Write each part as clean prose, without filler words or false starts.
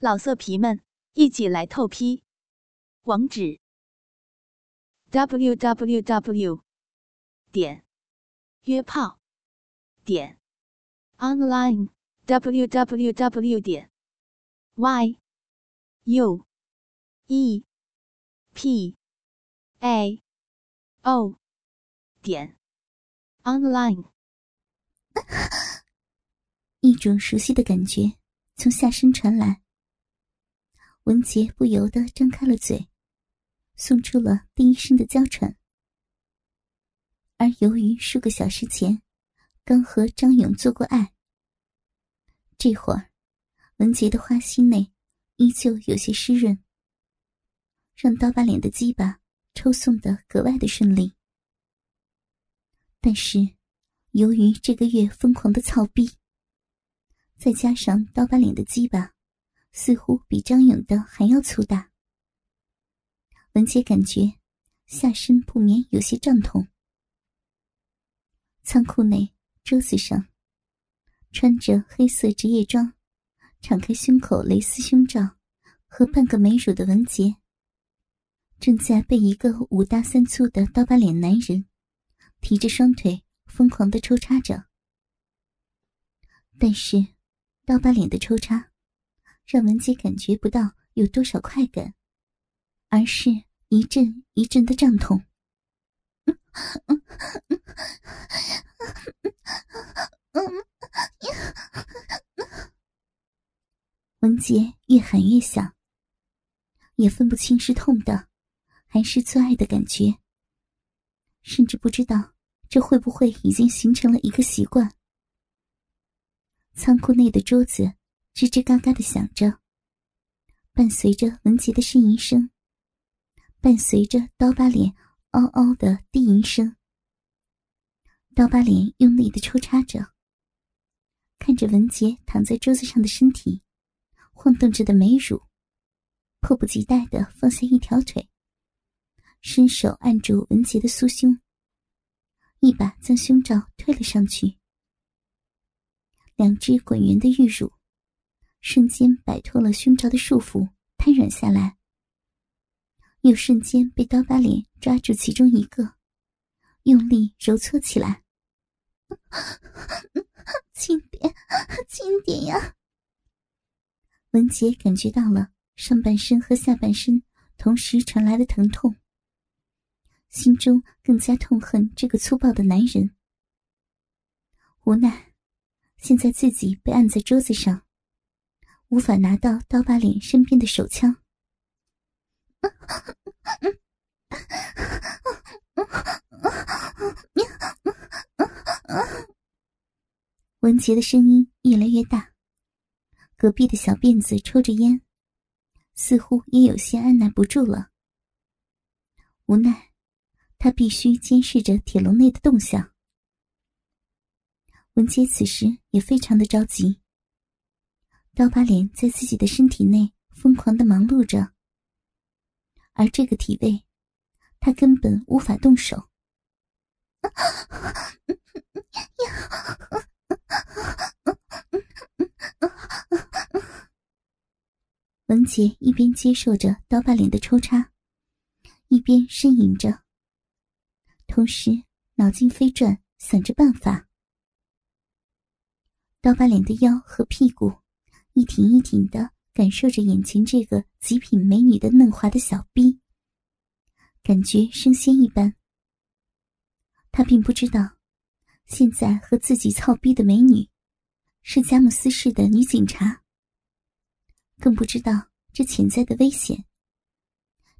老色皮们，一起来透批！网址 www.约炮.online。 一种熟悉的感觉从下身传来，文杰不由得张开了嘴，送出了第一声的娇喘。而由于数个小时前刚和张勇做过爱，这会儿文杰的花心内依旧有些湿润，让刀疤脸的鸡巴抽送得格外的顺利。但是由于这个月疯狂的操逼，再加上刀疤脸的鸡巴似乎比张勇的还要粗大，文杰感觉下身不免有些胀痛。仓库内桌子上，穿着黑色职业装、敞开胸口蕾丝胸罩和半个美乳的文杰，正在被一个五大三粗的刀疤脸男人提着双腿疯狂地抽插着。但是刀疤脸的抽插让文杰感觉不到有多少快感，而是一阵一阵的胀痛。文杰越喊越响，也分不清是痛的还是做爱的感觉，甚至不知道这会不会已经形成了一个习惯。仓库内的桌子吱吱嘎嘎地响着，伴随着文杰的呻吟声，伴随着刀疤脸嗷嗷的低吟声。刀疤脸用力地抽插着，看着文杰躺在桌子上的身体，晃动着的美乳，迫不及待地放下一条腿，伸手按住文杰的酥胸，一把将胸罩推了上去。两只滚圆的玉乳瞬间摆脱了胸罩的束缚，瘫软下来，又瞬间被刀疤脸抓住其中一个，用力揉搓起来。轻点，轻点呀！文杰感觉到了上半身和下半身同时传来的疼痛，心中更加痛恨这个粗暴的男人。无奈现在自己被按在桌子上，无法拿到刀疤脸身边的手枪。文杰的声音越来越大，隔壁的小辫子抽着烟，似乎也有些按捺不住了。无奈他必须监视着铁笼内的动向。文杰此时也非常的着急，刀疤脸在自己的身体内疯狂地忙碌着，而这个体位他根本无法动手。文杰一边接受着刀疤脸的抽插，一边呻吟着，同时脑筋飞转，想着办法。刀疤脸的腰和屁股一挺一挺地感受着眼前这个极品美女的嫩滑的小逼，感觉生鲜一般。他并不知道现在和自己操逼的美女是佳木斯市的女警察，更不知道这潜在的危险，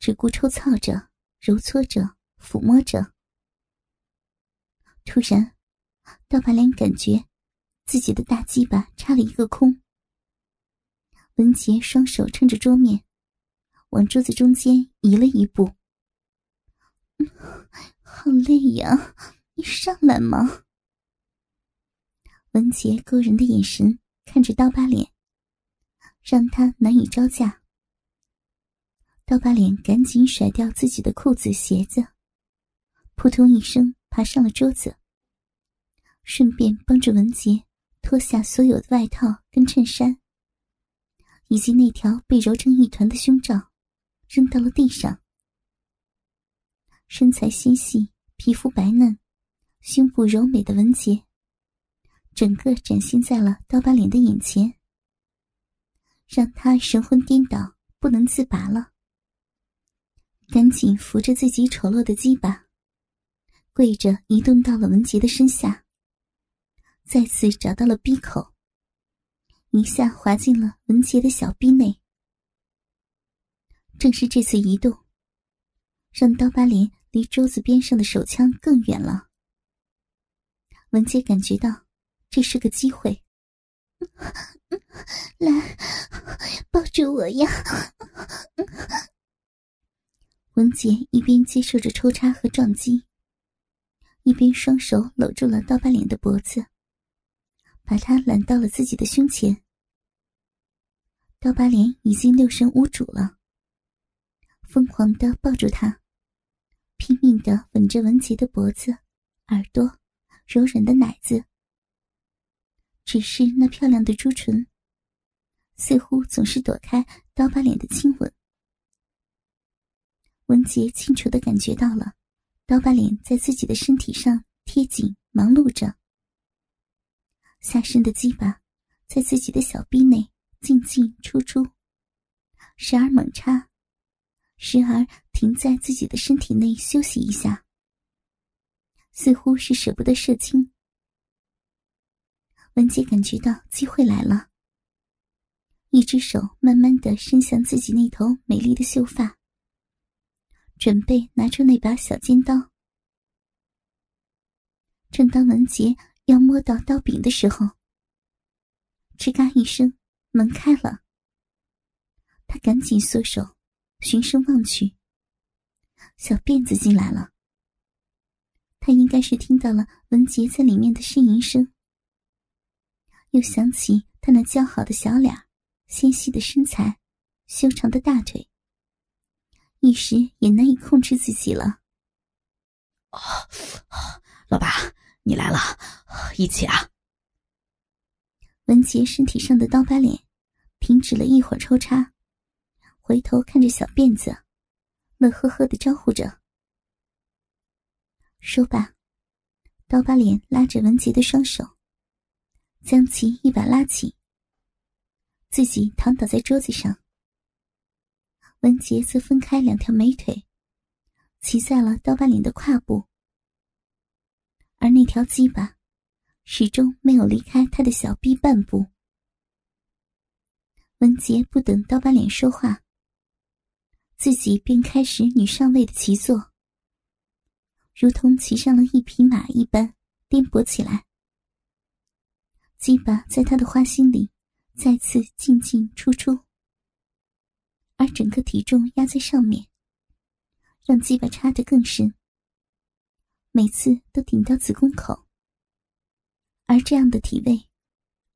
只顾抽操着、揉搓着、抚摸着。突然刀疤脸感觉自己的大鸡巴插了一个空，文杰双手撑着桌面，往桌子中间移了一步。好累呀，你上来嘛。文杰勾人的眼神看着刀疤脸，让他难以招架。刀疤脸赶紧甩掉自己的裤子鞋子，扑通一声爬上了桌子，顺便帮助文杰脱下所有的外套跟衬衫，以及那条被揉成一团的胸罩扔到了地上。身材纤细，皮肤白嫩，胸部柔美的文杰整个展现在了刀疤脸的眼前，让他神魂颠倒，不能自拔了。赶紧扶着自己丑陋的鸡巴，跪着移动到了文杰的身下，再次找到了逼口，一下滑进了文杰的小逼内。正是这次移动，让刀疤脸离桌子边上的手枪更远了。文杰感觉到这是个机会，来，抱住我呀！文杰一边接受着抽插和撞击，一边双手搂住了刀疤脸的脖子，把他揽到了自己的胸前。刀疤脸已经六神无主了，疯狂地抱住他，拼命地吻着文杰的脖子、耳朵、柔软的奶子。只是那漂亮的朱唇似乎总是躲开刀疤脸的亲吻。文杰清楚地感觉到了刀疤脸在自己的身体上贴紧忙碌着，下身的鸡巴在自己的小臂内进进出出，时而猛插，时而停在自己的身体内休息一下，似乎是舍不得射精。文杰感觉到机会来了，一只手慢慢地伸向自己那头美丽的秀发，准备拿出那把小尖刀。正当文杰要摸到刀柄的时候，吱嘎一声，门开了。他赶紧缩手，循声望去，小辫子进来了。他应该是听到了文杰在里面的呻吟声，又想起他那姣好的小脸、纤细的身材、修长的大腿，一时也难以控制自己了。哦，老爸，你来了，一起啊！文杰身体上的刀疤脸停止了一会儿抽插，回头看着小辫子，乐呵呵地招呼着。说罢，刀疤脸拉着文杰的双手，将其一把拉起，自己躺倒在桌子上。文杰则分开两条美腿，骑在了刀疤脸的胯部，而那条鸡巴始终没有离开他的小臂半步。文杰不等刀疤脸说话，自己便开始女上位的骑坐，如同骑上了一匹马一般颠簸起来。鸡巴在他的花心里再次进进出出，而整个体重压在上面，让鸡巴插得更深，每次都顶到子宫口。而这样的体位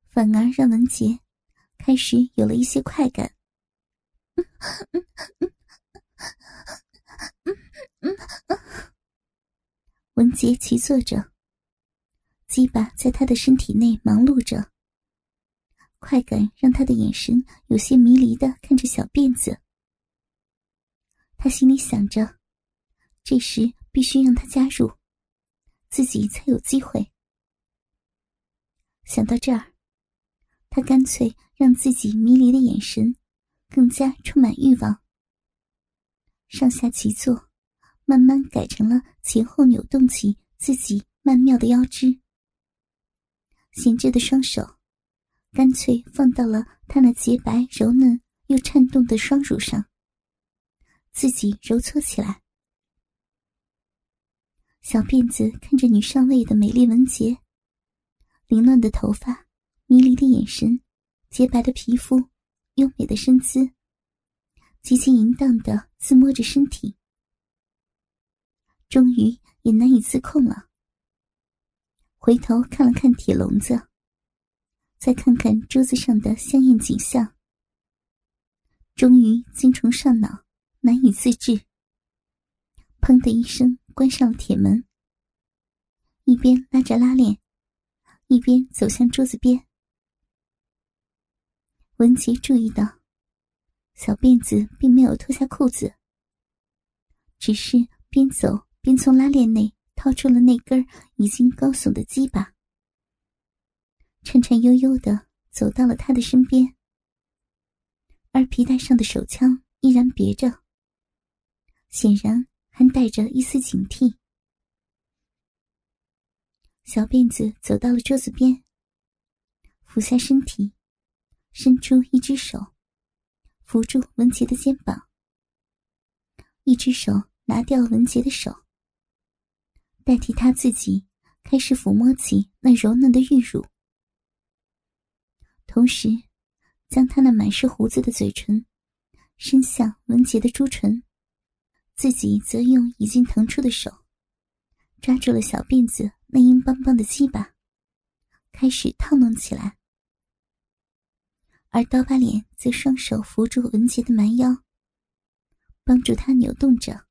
反而让文杰开始有了一些快感。文杰骑坐着，鸡巴在他的身体内忙碌着，快感让他的眼神有些迷离地看着小辫子。他心里想着，这时必须让他加入，自己才有机会。想到这儿，他干脆让自己迷离的眼神更加充满欲望，上下齐坐，慢慢改成了前后扭动起自己曼妙的腰肢。闲置的双手干脆放到了他那洁白柔嫩又颤动的双乳上，自己揉搓起来。小辫子看着女上位的美丽文杰，凌乱的头发、迷离的眼神、洁白的皮肤、优美的身姿，极其淫荡地自摸着身体，终于也难以自控了。回头看了看铁笼子，再看看桌子上的香艳景象，终于精虫上脑，难以自制，砰的一声关上了铁门，一边拉着拉链，一边走向桌子边。文杰注意到小辫子并没有脱下裤子，只是边走边从拉链内掏出了那根已经高耸的鸡巴，颤颤悠悠地走到了他的身边，而皮带上的手枪依然别着，显然还带着一丝警惕。小辫子走到了桌子边，俯下身体，伸出一只手扶住文杰的肩膀，一只手拿掉文杰的手，代替他自己开始抚摸起那柔嫩的玉乳，同时将他那满是胡子的嘴唇伸向文杰的朱唇，自己则用已经腾出的手抓住了小辫子那硬邦邦的鸡巴，开始套弄起来。而刀疤脸则双手扶住文杰的蛮腰，帮助他扭动着，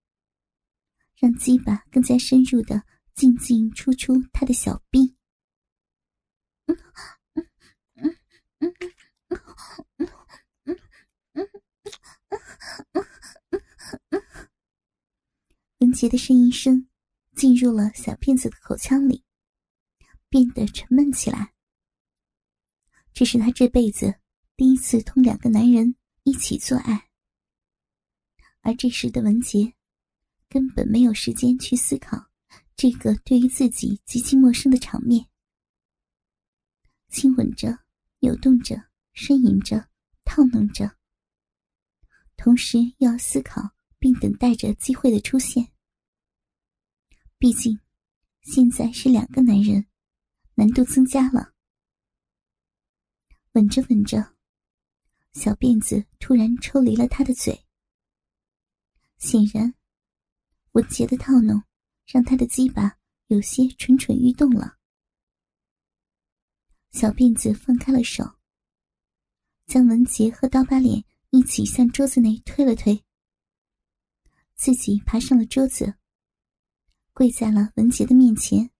让鸡巴更加深入地进进出出他的小臂。文杰的呻吟声进入了小辫子的口腔里，变得沉闷起来。这是他这辈子第一次同两个男人一起做爱，而这时的文杰根本没有时间去思考这个对于自己极其陌生的场面。亲吻着，扭动着，呻吟着，套弄着，同时又要思考并等待着机会的出现。毕竟现在是两个男人，难度增加了。吻着吻着，小辫子突然抽离了他的嘴，显然文杰的套弄让他的鸡巴有些蠢蠢欲动了。小辫子放开了手，将文杰和刀疤脸一起向桌子内推了推，自己爬上了桌子，跪在了文杰的面前。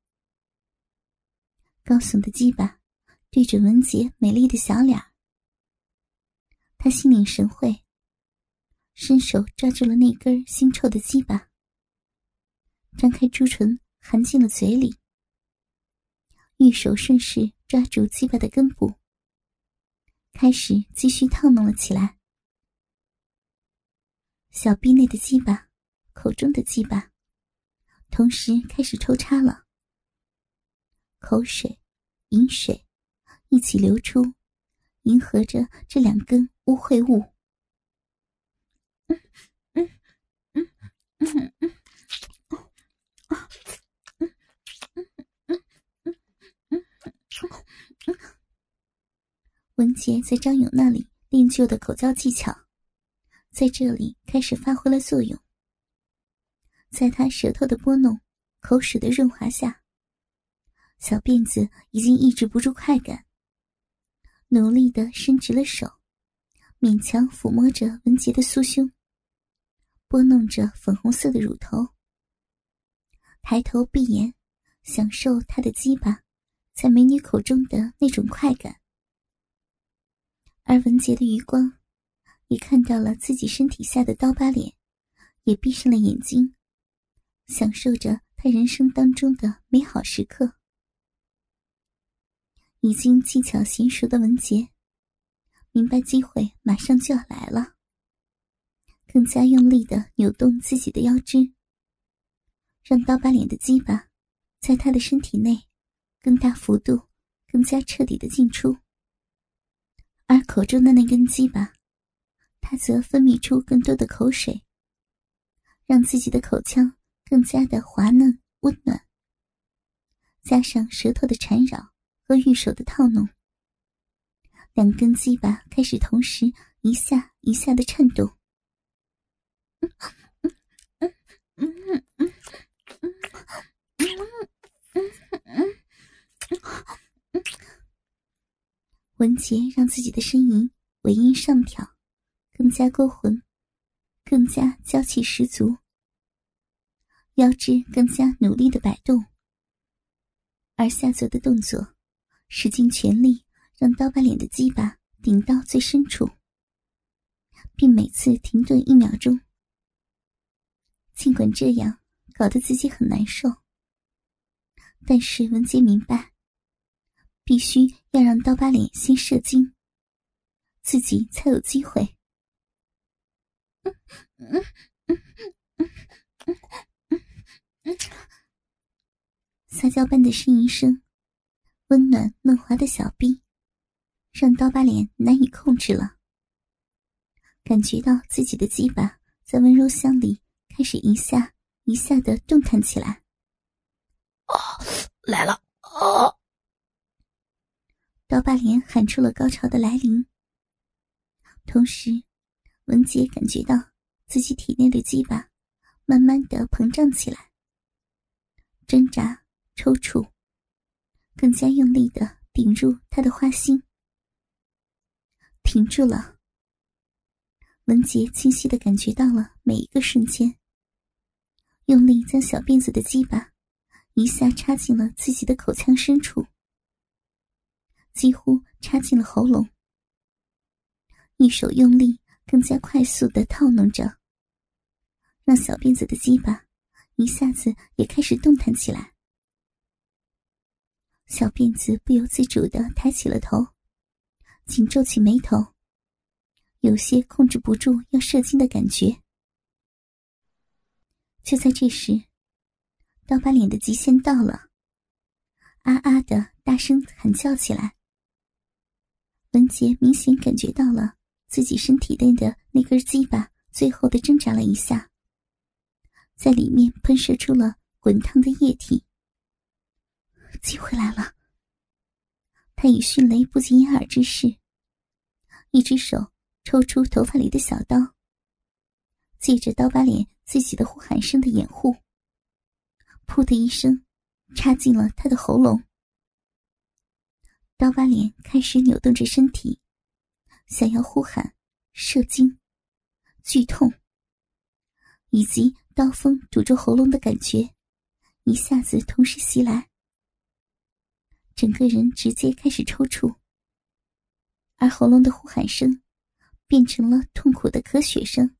高耸的鸡巴对准文杰美丽的小脸，他心领神会，伸手抓住了那根腥臭的鸡巴，张开朱唇含进了嘴里，玉手顺势抓住鸡巴的根部，开始继续套弄了起来。小臂内的鸡巴，口中的鸡巴，同时开始抽插了，口水、饮水一起流出，迎合着这两根污秽物。文杰在张勇那里练就的口交技巧在这里开始发挥了作用，在他舌头的拨弄、口水的润滑下，小辫子已经抑制不住快感，努力地伸直了手，勉强抚摸着文杰的酥胸，拨弄着粉红色的乳头，抬头闭眼享受他的鸡巴在美女口中的那种快感。而文杰的余光也看到了自己身体下的刀疤脸也闭上了眼睛，享受着他人生当中的美好时刻。已经技巧娴熟的文杰明白机会马上就要来了，更加用力地扭动自己的腰肢，让刀疤脸的鸡巴在他的身体内更大幅度、更加彻底地进出。而口中的那根鸡巴，他则分泌出更多的口水，让自己的口腔更加的滑嫩温暖，加上舌头的缠绕和玉手的套弄，两根鸡巴开始同时一下一下的颤动。文杰让自己的呻吟尾音上挑，更加勾魂，更加娇气十足，腰肢更加努力地摆动，而下走的动作使尽全力，让刀疤脸的鸡巴顶到最深处，并每次停顿1秒钟。尽管这样搞得自己很难受，但是文杰明白，必须要让刀疤脸先射精，自己才有机会。撒娇般的呻吟声，温暖嫩滑的小臂，让刀疤脸难以控制了。感觉到自己的鸡巴在温柔乡里开始一下一下的动弹起来。哦，来了！哦，刀疤脸喊出了高潮的来临。同时，文杰感觉到自己体内的鸡巴慢慢的膨胀起来，挣扎抽搐，更加用力的顶入他的花心。停住了。文杰清晰的感觉到了每一个瞬间，用力将小辫子的鸡巴一下插进了自己的口腔深处，几乎插进了喉咙。一手用力，更加快速的套弄着，让小辫子的鸡巴一下子也开始动弹起来。小辫子不由自主的抬起了头，紧皱起眉头，有些控制不住要射精的感觉。就在这时，刀疤脸的极限到了，啊啊的大声喊叫起来。文杰明显感觉到了自己身体内的那根鸡巴最后的挣扎了一下，在里面喷射出了滚烫的液体。机会来了！他以迅雷不及掩耳之势，一只手抽出头发里的小刀，借着刀疤脸自己的呼喊声的掩护，噗的一声插进了他的喉咙。刀疤脸开始扭动着身体，想要呼喊射精、剧痛以及刀锋堵住喉咙的感觉一下子同时袭来，整个人直接开始抽搐，而喉咙的呼喊声变成了痛苦的咳血声。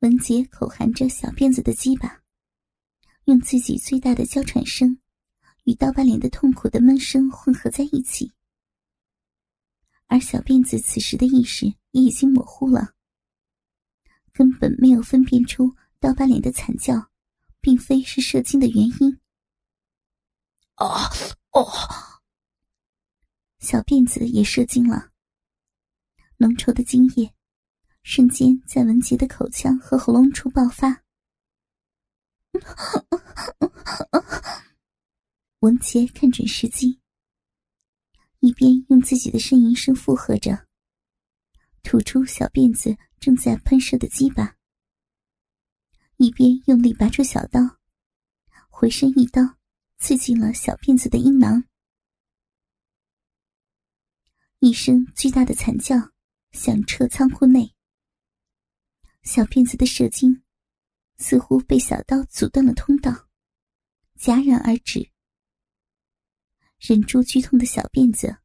文杰口含着小辫子的鸡巴，用自己最大的娇喘声与刀疤脸的痛苦的闷声混合在一起，而小辫子此时的意识也已经模糊了，根本没有分辨出刀疤脸的惨叫并非是射精的原因。哦哦，小辫子也射精了，浓稠的精液瞬间在文杰的口腔和喉咙处爆发。文杰看准时机，一边用自己的呻吟声附和着，吐出小辫子正在喷射的鸡巴，一边用力拔出小刀，回身一刀刺进了小辫子的阴囊。一声巨大的惨叫响彻仓库内，小辫子的射精似乎被小刀阻断了通道，戛然而止。忍住剧痛的小辫子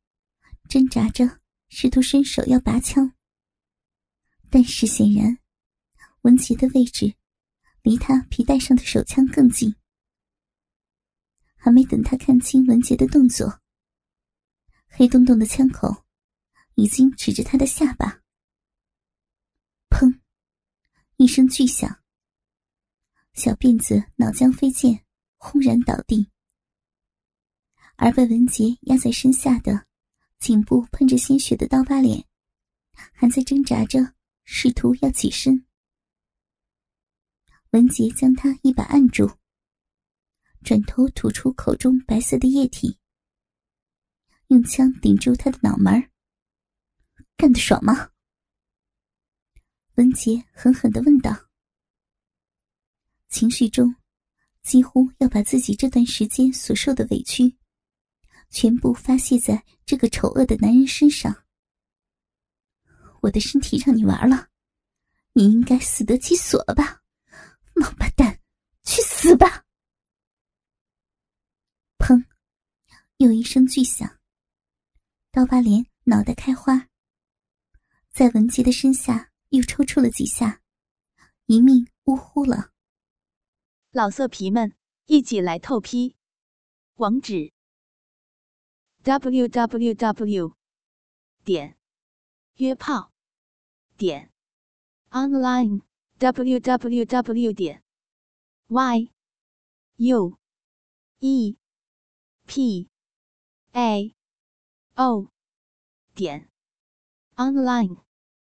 挣扎着试图伸手要拔枪，但是显然文杰的位置离他皮带上的手枪更近。还没等他看清文杰的动作，黑洞洞的枪口已经指着他的下巴。砰一声巨响，小辫子脑浆飞溅，轰然倒地，而被文杰压在身下的颈部喷着鲜血的刀疤脸还在挣扎着试图要起身。文杰将他一把按住，转头吐出口中白色的液体，用枪顶住他的脑门。干得爽吗？文杰狠狠地问道，情绪中几乎要把自己这段时间所受的委屈全部发泄在这个丑恶的男人身上。我的身体让你玩了，你应该死得其所了吧，王八蛋，去死吧！砰又一声巨响，刀疤脸脑袋开花，在文杰的身下又抽搐了几下，一命呜呼了。老色皮们，一起来透批，网址 www.约炮.online，www.yuepao.online。